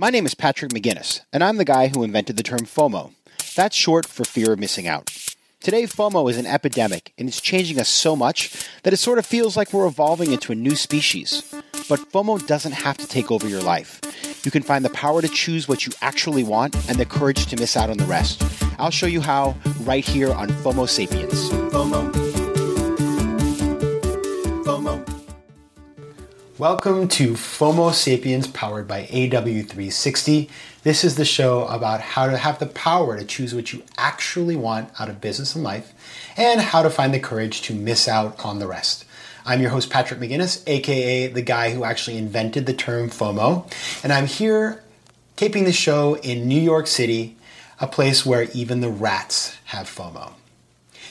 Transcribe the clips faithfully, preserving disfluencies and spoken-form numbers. My name is Patrick McGinnis, and I'm the guy who invented the term FOMO. That's short for fear of missing out. Today, FOMO is an epidemic, and it's changing us so much that it sort of feels like we're evolving into a new species. But FOMO doesn't have to take over your life. You can find the power to choose what you actually want and the courage to miss out on the rest. I'll show you how right here on FOMO Sapiens. FOMO. FOMO. Welcome to FOMO Sapiens powered by A W three sixty. This is the show about how to have the power to choose what you actually want out of business and life and how to find the courage to miss out on the rest. I'm your host, Patrick McGinnis, aka the guy who actually invented the term FOMO, and I'm here taping the show in New York City, a place where even the rats have FOMO.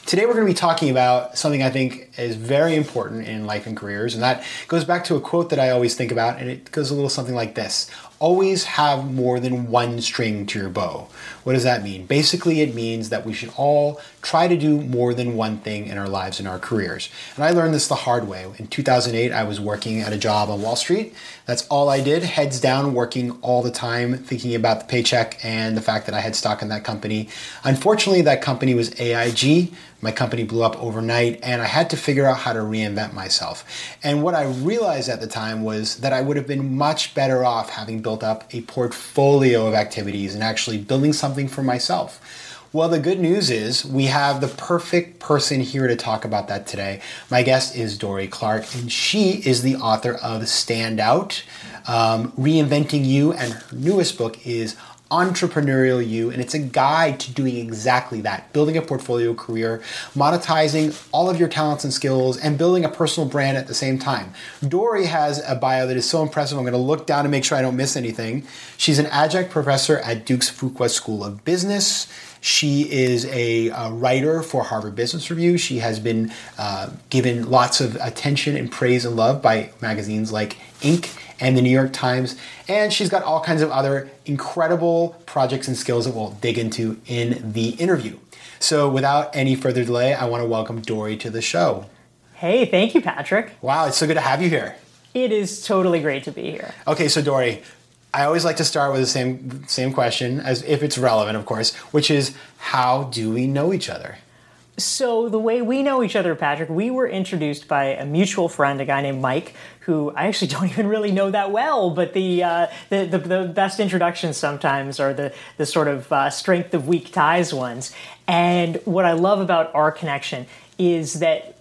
Today we're going to be talking about something I think is very important in life and careers, and that goes back to a quote that I always think about, and it goes a little something like this. Always have more than one string to your bow. What does that mean? Basically, it means that we should all try to do more than one thing in our lives and our careers. And I learned this the hard way. In two thousand eight, I was working at a job on Wall Street. That's all I did, heads down, working all the time, thinking about the paycheck and the fact that I had stock in that company. Unfortunately, that company was A I G. My company blew up overnight, and I had to figure out how to reinvent myself. And what I realized at the time was that I would have been much better off having built up a portfolio of activities and actually building something for myself. Well, the good news is we have the perfect person here to talk about that today. My guest is Dorie Clark, and she is the author of Standout, um, Reinventing You, and her newest book is Entrepreneurial You, and it's a guide to doing exactly that, building a portfolio career, monetizing all of your talents and skills, and building a personal brand at the same time. Dorie has a bio that is so impressive, I'm going to look down and make sure I don't miss anything. She's an adjunct professor at Duke's Fuqua School of Business. She is a, a writer for Harvard Business Review. She has been uh, given lots of attention and praise and love by magazines like Inc and the New York Times, and she's got all kinds of other incredible projects and skills that we'll dig into in the interview. So without any further delay, I want to welcome Dorie to the show. Hey, thank you, Patrick. Wow, it's so good to have you here. It is totally great to be here. Okay, so Dorie, I always like to start with the same same question, as if it's relevant, of course, which is how do we know each other? So the way we know each other, Patrick, we were introduced by a mutual friend, a guy named Mike, who I actually don't even really know that well, but the uh, the, the the best introductions sometimes are the, the sort of uh, strength of weak ties ones. And what I love about our connection is that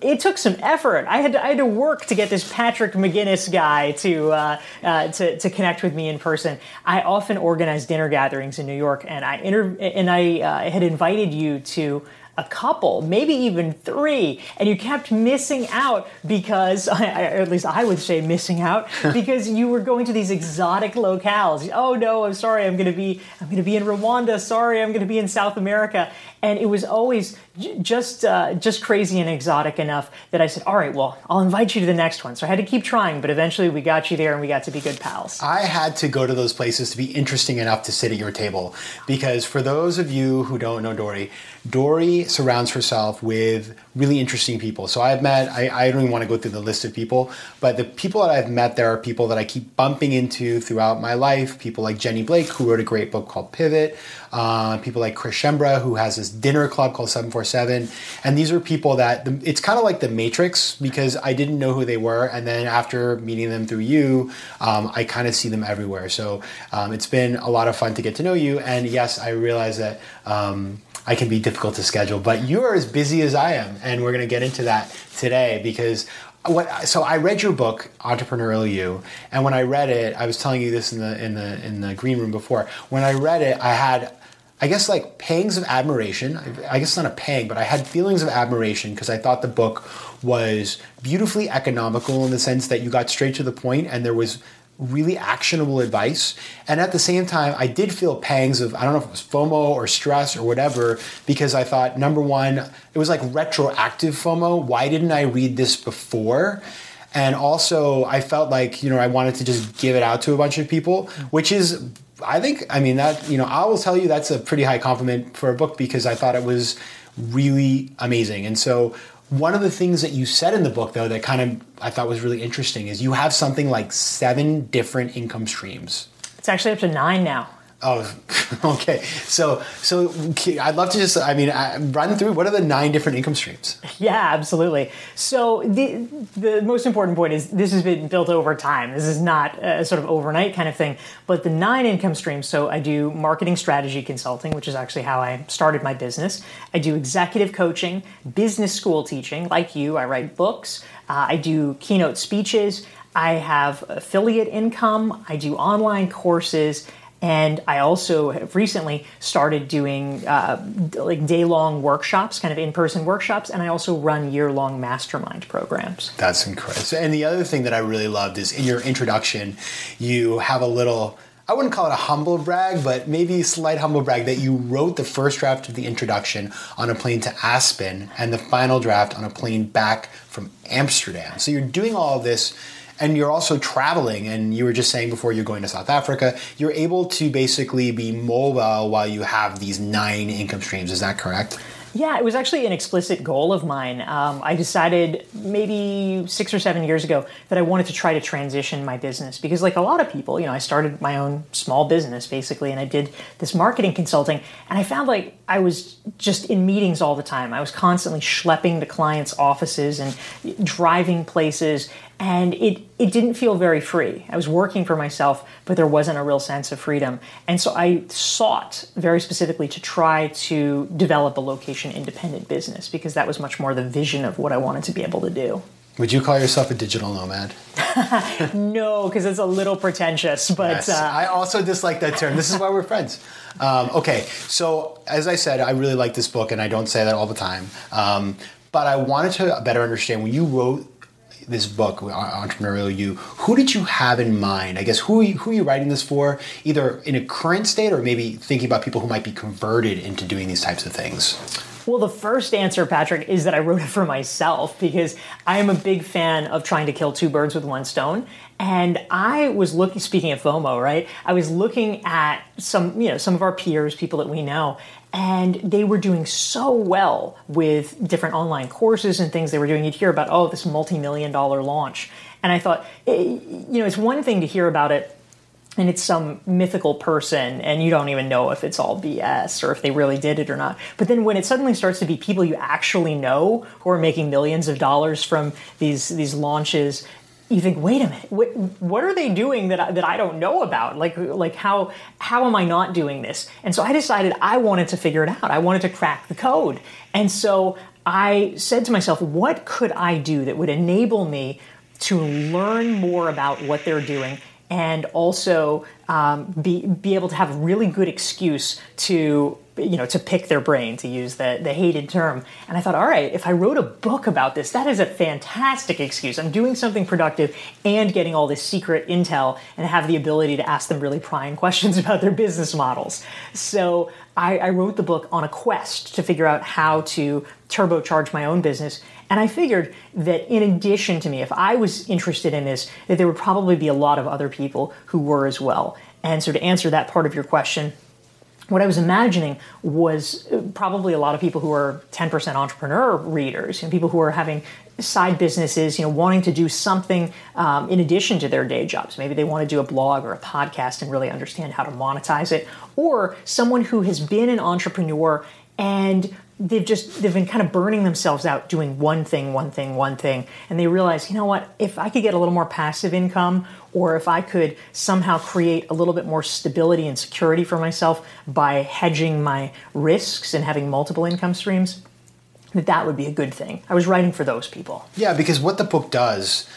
it took some effort. I had to, I had to work to get this Patrick McGinnis guy to, uh, uh, to to connect with me in person. I often organize dinner gatherings in New York, and I inter- and I uh, had invited you to a couple, maybe even three, and you kept missing out because, or at least I would say missing out, because you were going to these exotic locales. Oh no, I'm sorry, I'm going to be, I'm going to be in Rwanda. Sorry, I'm going to be in South America. And it was always j- just, uh, just crazy and exotic enough that I said, all right, well, I'll invite you to the next one. So I had to keep trying, but eventually we got you there and we got to be good pals. I had to go to those places to be interesting enough to sit at your table, because for those of you who don't know Dorie, Dorie surrounds herself with really interesting people. So I've met, I, I don't even want to go through the list of people, but the people that I've met, there are people that I keep bumping into throughout my life. People like Jenny Blake, who wrote a great book called Pivot. Uh, people like Chris Shembra, who has this dinner club called Seven Four Seven. And these are people that, the, it's kind of like the Matrix, because I didn't know who they were. And then after meeting them through you, um, I kind of see them everywhere. So um, it's been a lot of fun to get to know you. And yes, I realize that um, I can be difficult to schedule, but you are as busy as I am, and we're going to get into that today because what. So I read your book, Entrepreneurial You, and when I read it, I was telling you this in the in the in the green room before. When I read it, I had, I guess, like pangs of admiration. I guess not a pang, but I had feelings of admiration because I thought the book was beautifully economical in the sense that you got straight to the point, and there was really actionable advice. And at the same time, I did feel pangs of, I don't know if it was FOMO or stress or whatever, because I thought, number one, it was like retroactive FOMO. Why didn't I read this before? And also I felt like, you know, I wanted to just give it out to a bunch of people, which is, I think, I mean, that, you know, I will tell you that's a pretty high compliment for a book because I thought it was really amazing. And so one of the things that you said in the book, though, that kind of I thought was really interesting is you have something like seven different income streams. It's actually up to nine now. Oh, okay. So, so I'd love to just, I mean, run through what are the nine different income streams? Yeah, absolutely. So the the most important point is this has been built over time. This is not a sort of overnight kind of thing, but the nine income streams. So I do marketing strategy consulting, which is actually how I started my business. I do executive coaching, business school teaching, like you. I write books. Uh, I do keynote speeches. I have affiliate income. I do online courses. And I also have recently started doing uh, like day-long workshops, kind of in-person workshops, and I also run year-long mastermind programs. That's incredible. And the other thing that I really loved is in your introduction, you have a little, I wouldn't call it a humble brag, but maybe slight humble brag that you wrote the first draft of the introduction on a plane to Aspen and the final draft on a plane back from Amsterdam. So you're doing all of this. And you're also traveling, and you were just saying before you're going to South Africa, you're able to basically be mobile while you have these nine income streams. Is that correct? Yeah, it was actually an explicit goal of mine. Um, I decided maybe six or seven years ago that I wanted to try to transition my business because like a lot of people, you know, I started my own small business basically, and I did this marketing consulting, and I found like I was just in meetings all the time. I was constantly schlepping to clients' offices and driving places, and it, it didn't feel very free. I was working for myself, but there wasn't a real sense of freedom. And so I sought very specifically to try to develop a location-independent business because that was much more the vision of what I wanted to be able to do. Would you call yourself a digital nomad? No, because it's a little pretentious. But yes, uh, I also dislike that term. This is why we're friends. Um, okay, so as I said, I really like this book, and I don't say that all the time. Um, but I wanted to better understand when you wrote this book, Entrepreneurial You, who did you have in mind? I guess, who are you, who are you writing this for, either in a current state or maybe thinking about people who might be converted into doing these types of things? Well, the first answer, Patrick, is that I wrote it for myself because I am a big fan of trying to kill two birds with one stone. And I was looking, speaking of FOMO, right? I was looking at some, you know, some of our peers, people that we know, and they were doing so well with different online courses and things they were doing. You'd hear about, oh, this multi-million dollar launch. And I thought, you know, it's one thing to hear about it, and it's some mythical person, and you don't even know if it's all B S or if they really did it or not. But then when it suddenly starts to be people you actually know who are making millions of dollars from these these launches, you think, wait a minute, what, what are they doing that I, that I don't know about? Like, like how how am I not doing this? And so I decided I wanted to figure it out. I wanted to crack the code. And so I said to myself, what could I do that would enable me to learn more about what they're doing and also um, be be able to have a really good excuse to, you know, to pick their brain, to use the, the hated term. And I thought, all right, if I wrote a book about this, that is a fantastic excuse. I'm doing something productive and getting all this secret intel and have the ability to ask them really prying questions about their business models. So I, I wrote the book on a quest to figure out how to turbocharge my own business. And I figured that in addition to me, if I was interested in this, that there would probably be a lot of other people who were as well. And so to answer that part of your question, what I was imagining was probably a lot of people who are ten percent entrepreneur readers and people who are having side businesses, you know, wanting to do something um, in addition to their day jobs. Maybe they want to do a blog or a podcast and really understand how to monetize it, or someone who has been an entrepreneur and they've just, they've been kind of burning themselves out doing one thing, one thing, one thing. And they realize, you know what, if I could get a little more passive income, or if I could somehow create a little bit more stability and security for myself by hedging my risks and having multiple income streams, that that would be a good thing. I was writing for those people. Yeah, because what the book does,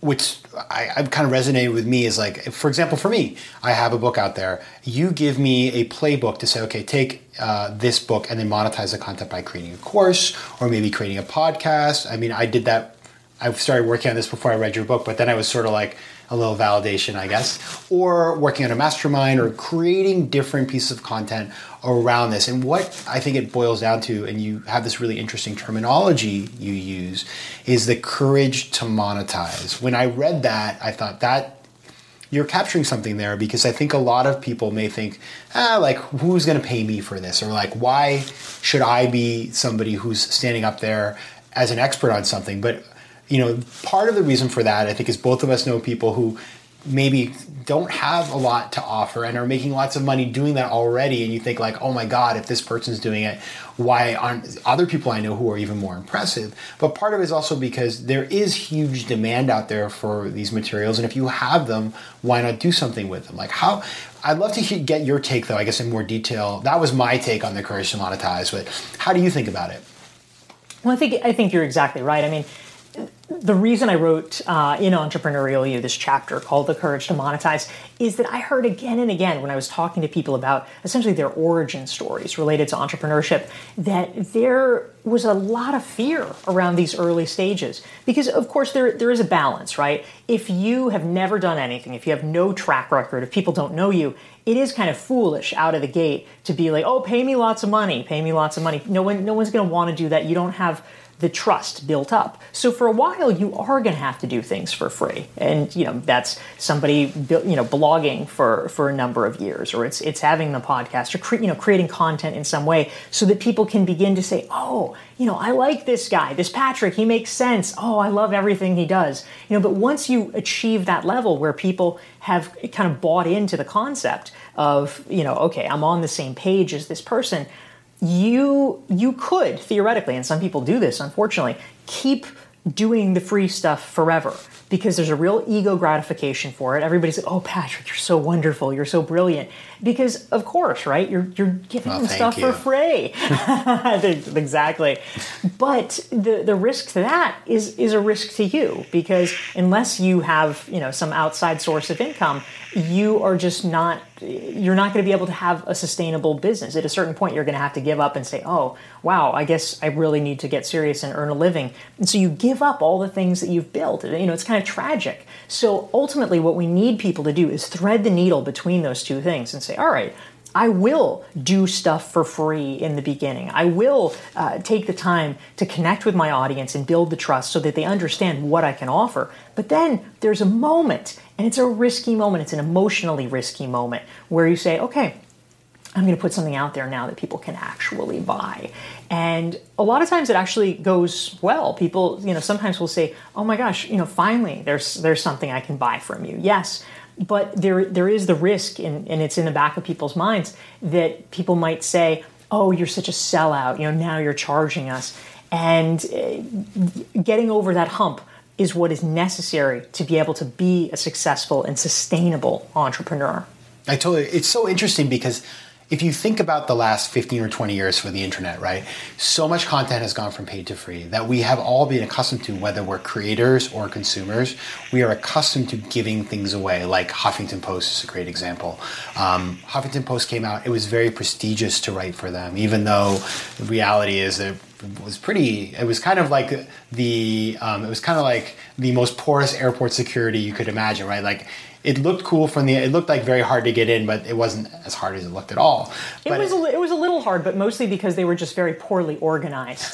which I, I've kind of resonated with me, is like, for example, for me, I have a book out there. You give me a playbook to say, okay, take uh, this book and then monetize the content by creating a course or maybe creating a podcast. I mean, I did that. I started working on this before I read your book, but then I was sort of like a little validation, I guess, or working on a mastermind or creating different pieces of content around this. And what I think it boils down to, and you have this really interesting terminology you use, is the courage to monetize. When I read that, I thought that you're capturing something there, because I think a lot of people may think, ah, like, who's going to pay me for this? Or like, why should I be somebody who's standing up there as an expert on something? But you know, part of the reason for that, I think, is both of us know people who maybe don't have a lot to offer and are making lots of money doing that already, and you think like, oh my God, if this person's doing it, why aren't other people I know who are even more impressive? But part of it is also because there is huge demand out there for these materials, and if you have them, why not do something with them? Like how, I'd love to get your take though, I guess in more detail. That was my take on the courage to monetize, but how do you think about it? Well, I think I think you're exactly right. I mean, the reason I wrote uh, in Entrepreneurial You, this chapter called The Courage to Monetize, is that I heard again and again when I was talking to people about essentially their origin stories related to entrepreneurship, that there was a lot of fear around these early stages. Because, of course, there there is a balance, right? If you have never done anything, if you have no track record, if people don't know you, it is kind of foolish out of the gate to be like, oh, pay me lots of money, pay me lots of money. No one, no one's going to want to do that. You don't have the trust built up. So for a while, you are going to have to do things for free. And, you know, that's somebody, you know, blogging for, for a number of years, or it's it's having the podcast, or, cre- you know, creating content in some way so that people can begin to say, oh, you know, I like this guy, this Patrick, he makes sense. Oh, I love everything he does. You know, but once you achieve that level where people have kind of bought into the concept of, you know, okay, I'm on the same page as this person, you you could theoretically, and some people do this unfortunately, keep doing the free stuff forever because there's a real ego gratification for it. Everybody's like, oh, Patrick, you're so wonderful, you're so brilliant. Because of course, right, you're you're giving well, them stuff you. for free. Exactly. But the the risk to that is is a risk to you, because unless you have, you know, some outside source of income, you are just not you're not going to be able to have a sustainable business. At a certain point, you're going to have to give up and say, oh, wow, I guess I really need to get serious and earn a living. And so you give up all the things that you've built. You know, it's kind of tragic. So ultimately, what we need people to do is thread the needle between those two things and say, all right, I will do stuff for free in the beginning. I will uh, take the time to connect with my audience and build the trust so that they understand what I can offer. But then there's a moment, and it's a risky moment. It's an emotionally risky moment where you say, okay, I'm going to put something out there now that people can actually buy. And a lot of times it actually goes well. People, you know, sometimes will say, oh my gosh, you know, finally there's there's something I can buy from you. Yes. But there, there is the risk, in, and it's in the back of people's minds, that people might say, oh, you're such a sellout, you know, now you're charging us. And getting over that hump is what is necessary to be able to be a successful and sustainable entrepreneur. I totally, it's so interesting because if you think about the last fifteen or twenty years for the internet, right, so much content has gone from paid to free that we have all been accustomed to, whether we're creators or consumers, we are accustomed to giving things away. Like Huffington Post is a great example. Um, Huffington Post came out, it was very prestigious to write for them, even though the reality is that it was pretty, it was kind of like the, um, it was kind of like the most porous airport security you could imagine, right? Like, it looked cool from the. It looked like very hard to get in, but it wasn't as hard as it looked at all. It but was. It, it was a little hard, but mostly because they were just very poorly organized.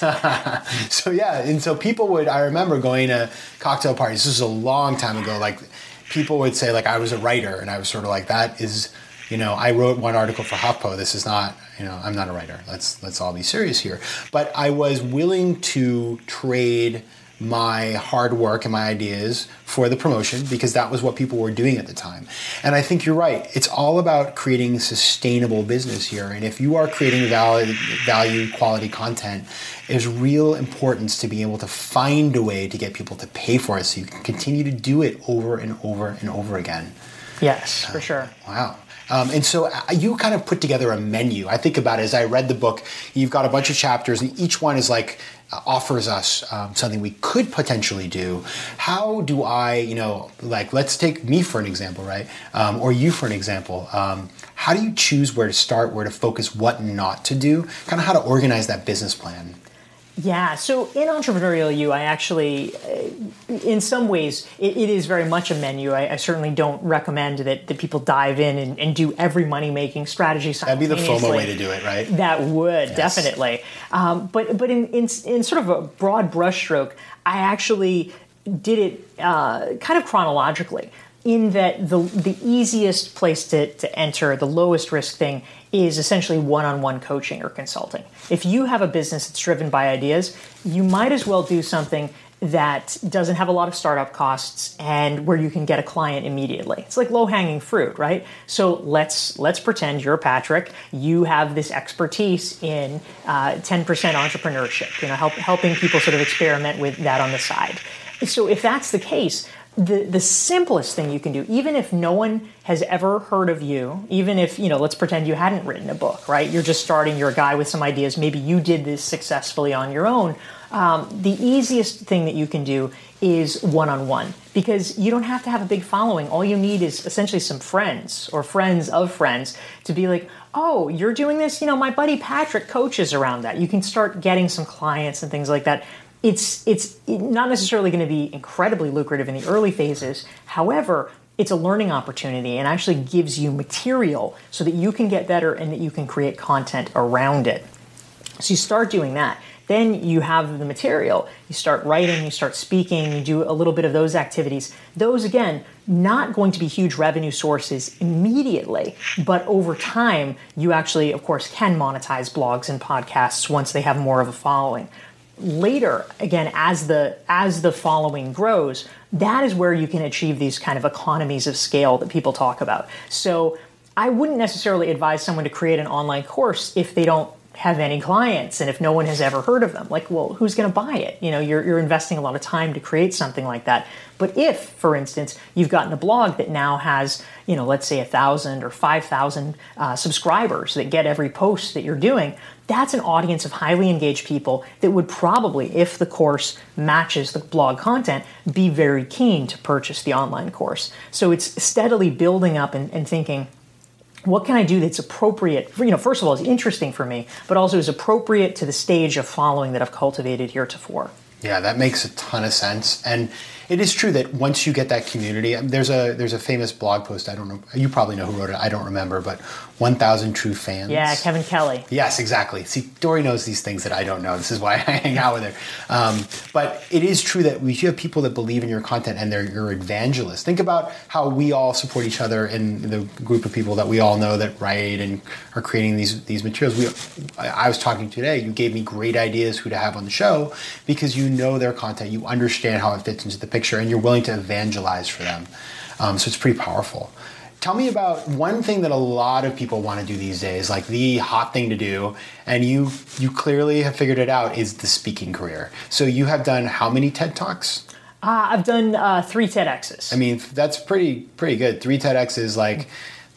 So yeah, and so people would. I remember going to cocktail parties. This was a long time ago. Like people would say, like I was a writer, and I was sort of like, that is, you know, I wrote one article for HuffPo. This is not. You know, I'm not a writer. Let's let's all be serious here. But I was willing to trade my hard work and my ideas for the promotion because that was what people were doing at the time. And I think you're right. It's all about creating sustainable business here. And if you are creating valid, value, quality content, there's real importance to being able to find a way to get people to pay for it so you can continue to do it over and over and over again. Yes, uh, for sure. Wow. Um, and so you kind of put together a menu. I think about it as I read the book, you've got a bunch of chapters and each one is like, offers us um, something we could potentially do. How do I, you know, like let's take me for an example, right? Um, or you for an example. Um, how do you choose where to start, where to focus, what not to do? Kind of how to organize that business plan. Yeah. So in Entrepreneurial You, I actually, in some ways, it, it is very much a menu. I, I certainly don't recommend that, that people dive in and, and do every money-making strategy simultaneously. That'd be the FOMO way to do it, right? That would, yes. Definitely. Um, but but in, in, in sort of a broad brushstroke, I actually did it uh, kind of chronologically, in that the the easiest place to, to enter, the lowest risk thing, is essentially one-on-one coaching or consulting. If you have a business that's driven by ideas, you might as well do something that doesn't have a lot of startup costs and where you can get a client immediately. It's like low-hanging fruit, right? So let's let's pretend you're Patrick. You have this expertise in uh, ten percent entrepreneurship, you know, help, helping people sort of experiment with that on the side. So if that's the case, the, the simplest thing you can do, even if no one has ever heard of you, even if, you know, let's pretend you hadn't written a book, right? You're just starting, you're a guy with some ideas. Maybe you did this successfully on your own. Um, the easiest thing that you can do is one-on-one, because you don't have to have a big following. All you need is essentially some friends or friends of friends to be like, oh, you're doing this? You know, my buddy Patrick coaches around that. You can start getting some clients and things like that. It's, it's not necessarily going to be incredibly lucrative in the early phases. However, it's a learning opportunity and actually gives you material so that you can get better and that you can create content around it. So you start doing that. Then you have the material. You start writing, you start speaking, you do a little bit of those activities. Those, again, not going to be huge revenue sources immediately, but over time, you actually, of course, can monetize blogs and podcasts once they have more of a following. Later, again, as the as the following grows, that is where you can achieve these kind of economies of scale that people talk about. So I wouldn't necessarily advise someone to create an online course if they don't have any clients and if no one has ever heard of them. Like, well, who's going to buy it? You know, you're you're investing a lot of time to create something like that. But if, for instance, you've gotten a blog that now has, you know, let's say a thousand or five thousand uh, subscribers that get every post that you're doing, that's an audience of highly engaged people that would probably, if the course matches the blog content, be very keen to purchase the online course. So it's steadily building up and, and thinking, what can I do that's appropriate, for, you know, first of all, is interesting for me, but also is appropriate to the stage of following that I've cultivated heretofore. Yeah, that makes a ton of sense. And it is true that once you get that community, there's a there's a famous blog post, I don't know, you probably know who wrote it, I don't remember, but one thousand True Fans. Yeah, Kevin Kelly. Yes, exactly. See, Dorie knows these things that I don't know. This is why I hang out with her. Um, but it is true that we you have people that believe in your content and they're your evangelists. Think about how we all support each other in the group of people that we all know that write and are creating these these materials. We, I was talking today, you gave me great ideas who to have on the show because you know their content, you understand how it fits into the picture, and you're willing to evangelize for them. Um, so it's pretty powerful. Tell me about one thing that a lot of people want to do these days, like the hot thing to do, and you you clearly have figured it out, is the speaking career. So you have done how many TED Talks? Uh, I've done uh, three TEDx's. I mean, that's pretty pretty good. Three TEDx's, like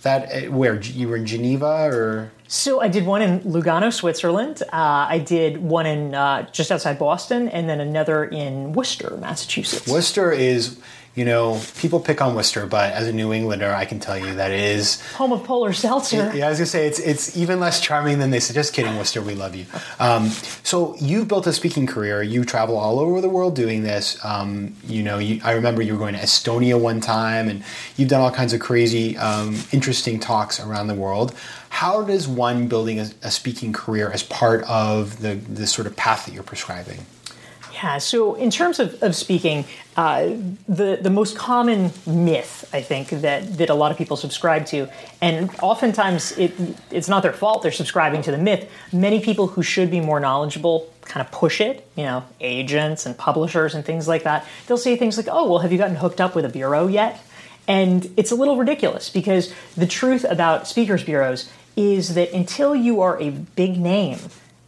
that. Where you were in Geneva, or? So I did one in Lugano, Switzerland. Uh, I did one in uh, just outside Boston, and then another in Worcester, Massachusetts. Worcester is. You know, people pick on Worcester, but as a New Englander, I can tell you that it is... Home of Polar Seltzer. Yeah, I was going to say, it's it's even less charming than they said. Just kidding, Worcester, we love you. Um, so you've built a speaking career. You travel all over the world doing this. Um, you know, you, I remember you were going to Estonia one time, and you've done all kinds of crazy, um, interesting talks around the world. How does one building a, a speaking career as part of the, the sort of path that you're prescribing? Yeah, so in terms of, of speaking, uh, the, the most common myth, I think, that, that a lot of people subscribe to, and oftentimes it, it's not their fault, they're subscribing to the myth. Many people who should be more knowledgeable kind of push it, you know, agents and publishers and things like that. They'll say things like, oh, well, have you gotten hooked up with a bureau yet? And it's a little ridiculous because the truth about speakers' bureaus is that until you are a big name,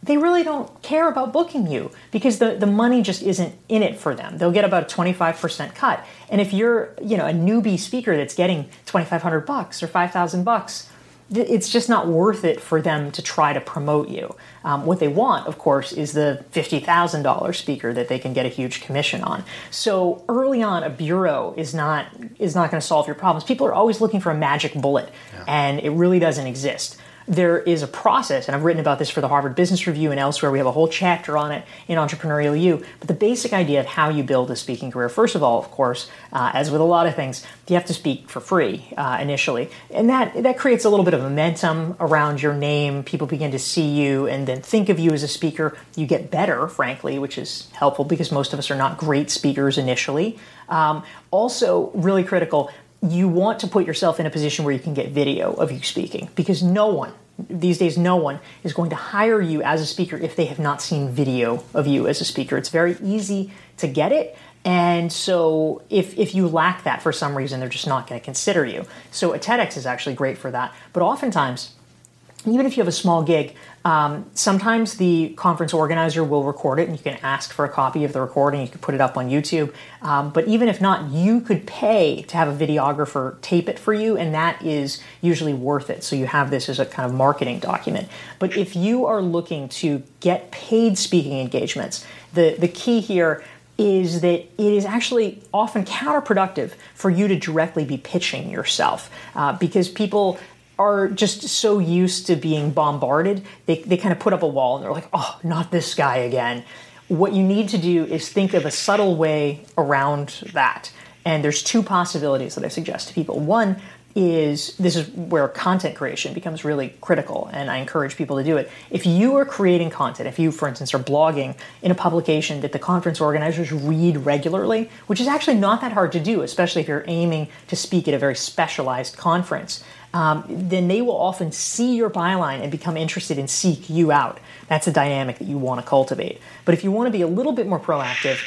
they really don't care about booking you because the, the money just isn't in it for them. They'll get about a twenty-five percent cut. And if you're, you know, a newbie speaker that's getting twenty-five hundred bucks or five thousand bucks, it's just not worth it for them to try to promote you. Um, what they want, of course, is the fifty thousand dollars speaker that they can get a huge commission on. So early on, a bureau is not is not going to solve your problems. People are always looking for a magic bullet, yeah. And it really doesn't exist. There is a process, and I've written about this for the Harvard Business Review and elsewhere. We have a whole chapter on it in Entrepreneurial You. But the basic idea of how you build a speaking career, first of all, of course, uh, as with a lot of things, you have to speak for free uh, initially. And that, that creates a little bit of momentum around your name. People begin to see you and then think of you as a speaker. You get better, frankly, which is helpful because most of us are not great speakers initially. Um, also, really critical, you want to put yourself in a position where you can get video of you speaking because no one these days no one is going to hire you as a speaker if they have not seen video of you as a speaker. It's very easy to get it. And so if if you lack that for some reason, they're just not going to consider you. So a TEDx is actually great for that. But oftentimes, even if you have a small gig, um, sometimes the conference organizer will record it and you can ask for a copy of the recording. You can put it up on YouTube. Um, but even if not, you could pay to have a videographer tape it for you, and that is usually worth it. So you have this as a kind of marketing document. But if you are looking to get paid speaking engagements, the, the key here is that it is actually often counterproductive for you to directly be pitching yourself uh, because people are just so used to being bombarded. They, they kind of put up a wall and they're like, oh, not this guy again. What you need to do is think of a subtle way around that. And there's two possibilities that I suggest to people. One is, this is where content creation becomes really critical, and I encourage people to do it. If you are creating content, if you, for instance, are blogging in a publication that the conference organizers read regularly, which is actually not that hard to do, especially if you're aiming to speak at a very specialized conference, um, then they will often see your byline and become interested and seek you out. That's a dynamic that you want to cultivate. But if you want to be a little bit more proactive,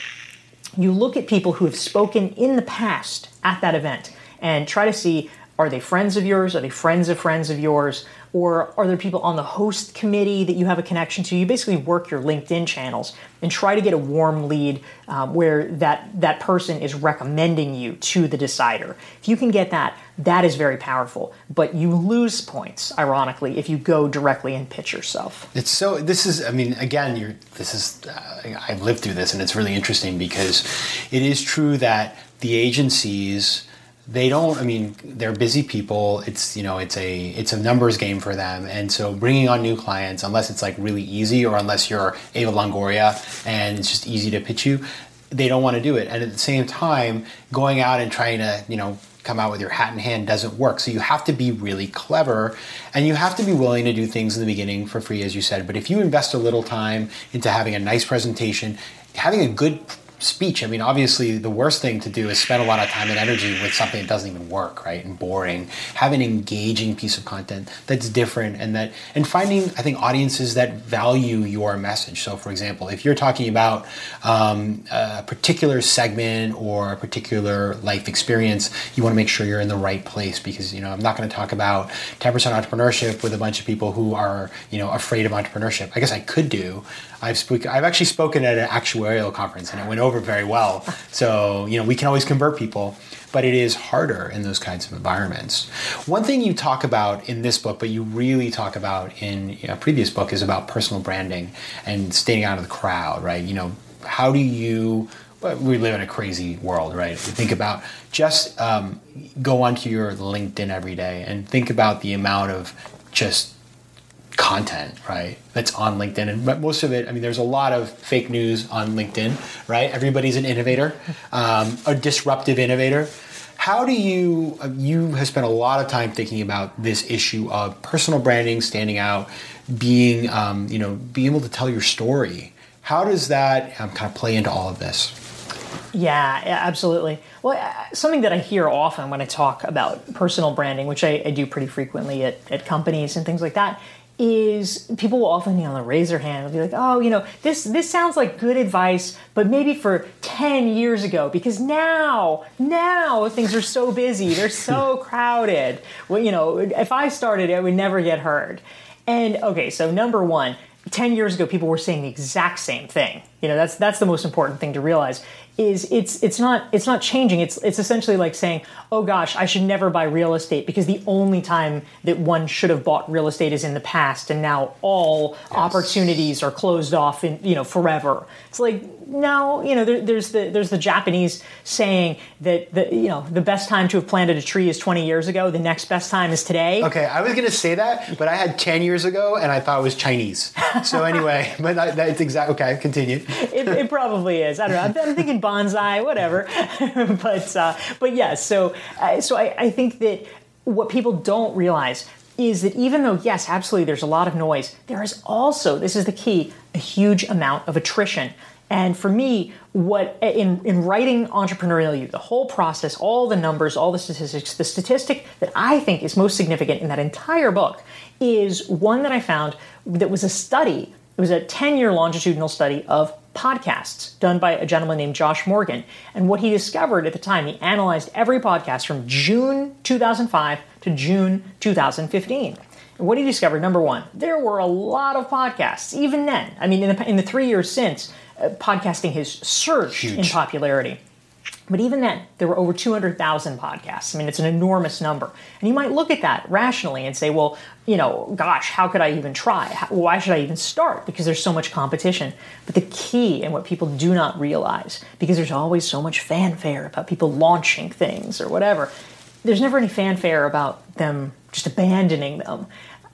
you look at people who have spoken in the past at that event and try to see, are they friends of yours? Are they friends of friends of yours? Or are there people on the host committee that you have a connection to? You basically work your LinkedIn channels and try to get a warm lead uh, where that, that person is recommending you to the decider. If you can get that, that is very powerful. But you lose points, ironically, if you go directly and pitch yourself. It's so, this is, I mean, again, you're, this is, uh, I've lived through this, and it's really interesting because it is true that the agencies, they don't, I mean, they're busy people. It's, you know, it's a, it's a numbers game for them. And so bringing on new clients, unless it's like really easy or unless you're Eva Longoria and it's just easy to pitch you, they don't want to do it. And at the same time, going out and trying to, you know, come out with your hat in hand doesn't work. So you have to be really clever and you have to be willing to do things in the beginning for free, as you said. But if you invest a little time into having a nice presentation, having a good speech. I mean, obviously, the worst thing to do is spend a lot of time and energy with something that doesn't even work, right? And boring. Have an engaging piece of content that's different, and that, and finding, I think, audiences that value your message. So, for example, if you're talking about um, a particular segment or a particular life experience, you want to make sure you're in the right place because, you know, I'm not going to talk about ten percent entrepreneurship with a bunch of people who are, you know, afraid of entrepreneurship. I guess I could do. I've spoke, I've actually spoken at an actuarial conference, and it went over very well. So, you know, we can always convert people, but it is harder in those kinds of environments. One thing you talk about in this book, but you really talk about in a previous book, is about personal branding and staying out of the crowd, right? You know, how do you, well, we live in a crazy world, right? You think about just um, go onto your LinkedIn every day and think about the amount of just content, right, that's on LinkedIn. And but most of it, I mean, there's a lot of fake news on LinkedIn, right? Everybody's an innovator, um, a disruptive innovator. How do you, you have spent a lot of time thinking about this issue of personal branding, standing out, being, um, you know, being able to tell your story. How does that um, kind of play into all of this? Yeah, absolutely. Well, something that I hear often when I talk about personal branding, which I, I do pretty frequently at, at companies and things like that, is people will often, you know, raise their hand and be like, oh, you know, this this sounds like good advice, but maybe for ten years ago, because now, now things are so busy, they're so crowded. Well, you know, if I started, I would never get heard. And okay, so number one, ten years ago, people were saying the exact same thing. You know, that's that's the most important thing to realize. Is it's it's not it's not changing. It's it's essentially like saying, oh gosh, I should never buy real estate because the only time that one should have bought real estate is in the past, and now all yes. opportunities are closed off in, you know, forever. It's like, no, you know, there, there's the there's the Japanese saying that the you know the best time to have planted a tree is twenty years ago. The next best time is today. Okay, I was going to say that, but I had ten years ago, and I thought it was Chinese. So anyway, but that, that's exactly okay. Continue. it, it probably is. I don't know. I'm thinking bonsai, whatever. but uh, but yeah, so, uh, so I, I think that what people don't realize is that even though, yes, absolutely, there's a lot of noise, there is also, this is the key, a huge amount of attrition. And for me, what in, in writing Entrepreneurial You, the whole process, all the numbers, all the statistics, the statistic that I think is most significant in that entire book is one that I found that was a study. It was a ten-year longitudinal study of podcasts done by a gentleman named Josh Morgan. And what he discovered at the time, he analyzed every podcast from June two thousand five to June two thousand fifteen. And what he discovered, number one, there were a lot of podcasts, even then. I mean, in the, in the three years since, uh, podcasting has surged Huge. in popularity. But even then, there were over two hundred thousand podcasts. I mean, it's an enormous number. And you might look at that rationally and say, well, you know, gosh, how could I even try? How, why should I even start? Because there's so much competition. But the key, and what people do not realize, because there's always so much fanfare about people launching things or whatever, there's never any fanfare about them just abandoning them.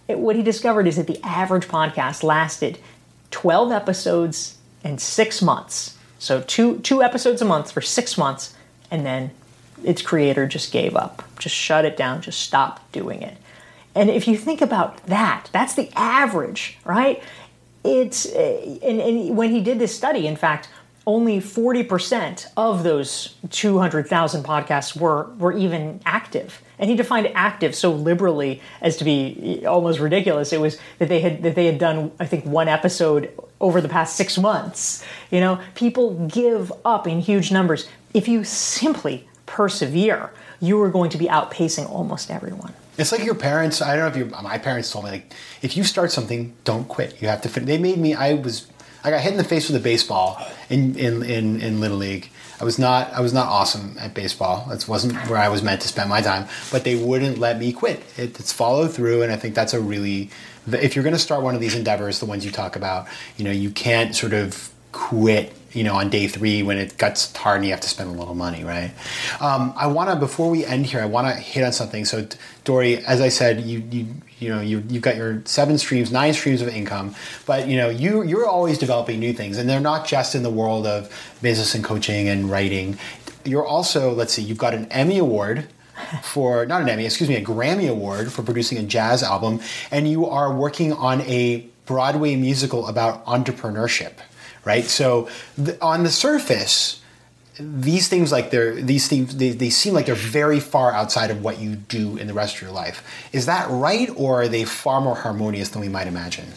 It, what he discovered is that the average podcast lasted twelve episodes and six months. So two two episodes a month for six months, and then its creator just gave up, just shut it down, just stopped doing it. And if you think about that, that's the average, right? It's and, and when he did this study, in fact, only forty percent of those two hundred thousand podcasts were were even active. And he defined active so liberally as to be almost ridiculous. It was that they had that they had done, I think, one episode over the past six months. You know, people give up in huge numbers. If you simply persevere, you are going to be outpacing almost everyone. It's like your parents. I don't know if your my parents told me, like, if you start something, don't quit. You have to finish. They made me. I was. I got hit in the face with a baseball in in, in, in Little League. I was not I was not awesome at baseball. That wasn't where I was meant to spend my time. But they wouldn't let me quit. It, it's followed through, and I think that's a really... If you're going to start one of these endeavors, the ones you talk about, you know, you can't sort of quit, you know, on day three when it gets hard and you have to spend a little money, right? Um, I want to, before we end here, I want to hit on something. So, Dorie, as I said, you you you know, you, you've got your seven streams, nine streams of income, but, you know, you, you're always developing new things, and they're not just in the world of business and coaching and writing. You're also, let's see, you've got an Emmy Award for, not an Emmy, excuse me, a Grammy Award for producing a jazz album, and you are working on a Broadway musical about entrepreneurship. Right, so the, on the surface, these things like they're these things they, they seem like they're very far outside of what you do in the rest of your life. Is that right, or are they far more harmonious than we might imagine?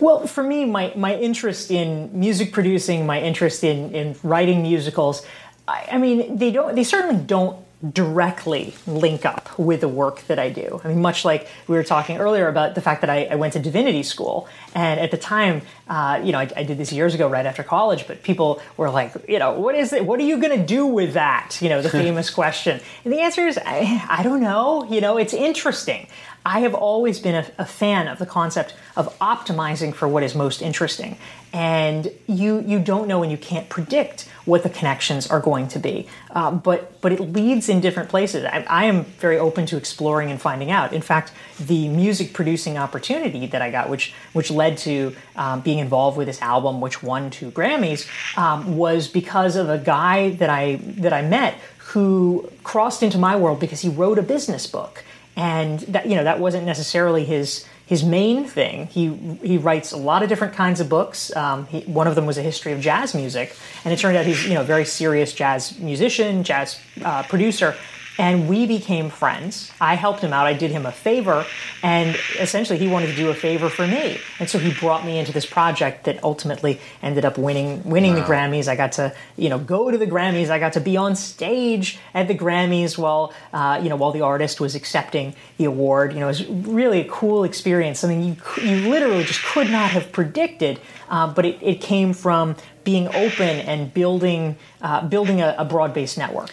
Well, for me, my my interest in music producing, my interest in in writing musicals, I, I mean, they don't they certainly don't directly link up with the work that I do. I mean, much like we were talking earlier about the fact that I, I went to divinity school. And at the time, uh, you know, I, I did this years ago right after college, but people were like, you know, what is it? What are you going to do with that? You know, the famous question. And the answer is, I, I don't know. You know, it's interesting. I have always been a, a fan of the concept of optimizing for what is most interesting. And you you don't know and you can't predict what the connections are going to be. Uh, but but it leads in different places. I, I am very open to exploring and finding out. In fact, the music producing opportunity that I got, which which led to um, being involved with this album, which won two Grammys, um, was because of a guy that I that I met who crossed into my world because he wrote a business book. And that, you know, that wasn't necessarily his his main thing. He he writes a lot of different kinds of books. Um, he, one of them was a history of jazz music, and it turned out he's, you know, a very serious jazz musician, jazz uh, producer. And we became friends. I helped him out. I did him a favor, and essentially he wanted to do a favor for me. And so he brought me into this project that ultimately ended up winning winning wow. the Grammys. I got to, you know, go to the Grammys. I got to be on stage at the Grammys while, uh, you know, while the artist was accepting the award. You know, it was really a cool experience, something you you literally just could not have predicted. Uh, but it, it came from being open and building uh, building a, a broad-based network.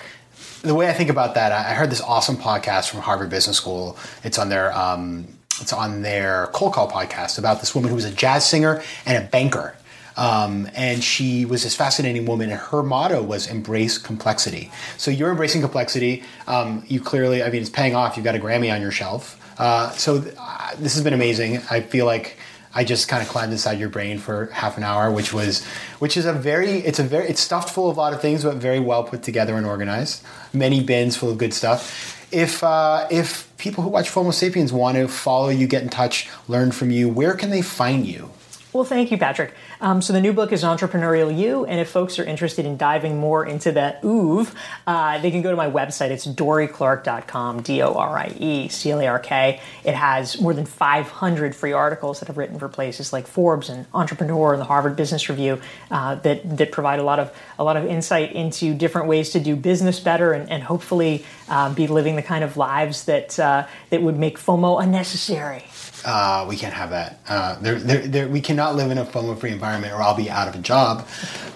The way I think about that, I heard this awesome podcast from Harvard Business School. It's on their um, it's on their Cold Call podcast about this woman who was a jazz singer and a banker. Um, and she was this fascinating woman, and her motto was embrace complexity. So you're embracing complexity. Um, you clearly, I mean, it's paying off. You've got a Grammy on your shelf. Uh, so th- uh, this has been amazing. I feel like I just kind of climbed inside your brain for half an hour, which was, which is a very, it's a very, it's stuffed full of a lot of things, but very well put together and organized. Many bins full of good stuff. If uh, if people who watch FOMO Sapiens want to follow you, get in touch, learn from you, where can they find you? Well, thank you, Patrick. Um, so the new book is Entrepreneurial You, and if folks are interested in diving more into that oove, uh, they can go to my website. It's dory clark dot com, D O R I E C L A R K. It has more than five hundred free articles that I've written for places like Forbes and Entrepreneur and the Harvard Business Review uh, that that provide a lot of a lot of insight into different ways to do business better and, and hopefully uh, be living the kind of lives that uh, that would make FOMO unnecessary. Uh, we can't have that. Uh, there, there, there, we cannot live in a FOMO-free environment or I'll be out of a job.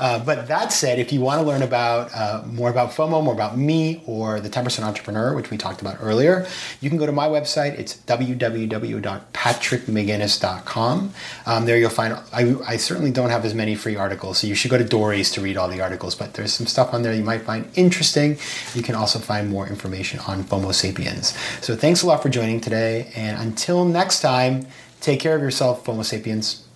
Uh, but that said, if you want to learn about uh, more about FOMO, more about me, or the ten percent Entrepreneur, which we talked about earlier, you can go to my website. It's w w w dot patrick mcginnis dot com. Um, there you'll find, I, I certainly don't have as many free articles, so you should go to Dorie's to read all the articles. But there's some stuff on there you might find interesting. You can also find more information on FOMO Sapiens. So thanks a lot for joining today. And until next time, take care of yourself, FOMO Sapiens.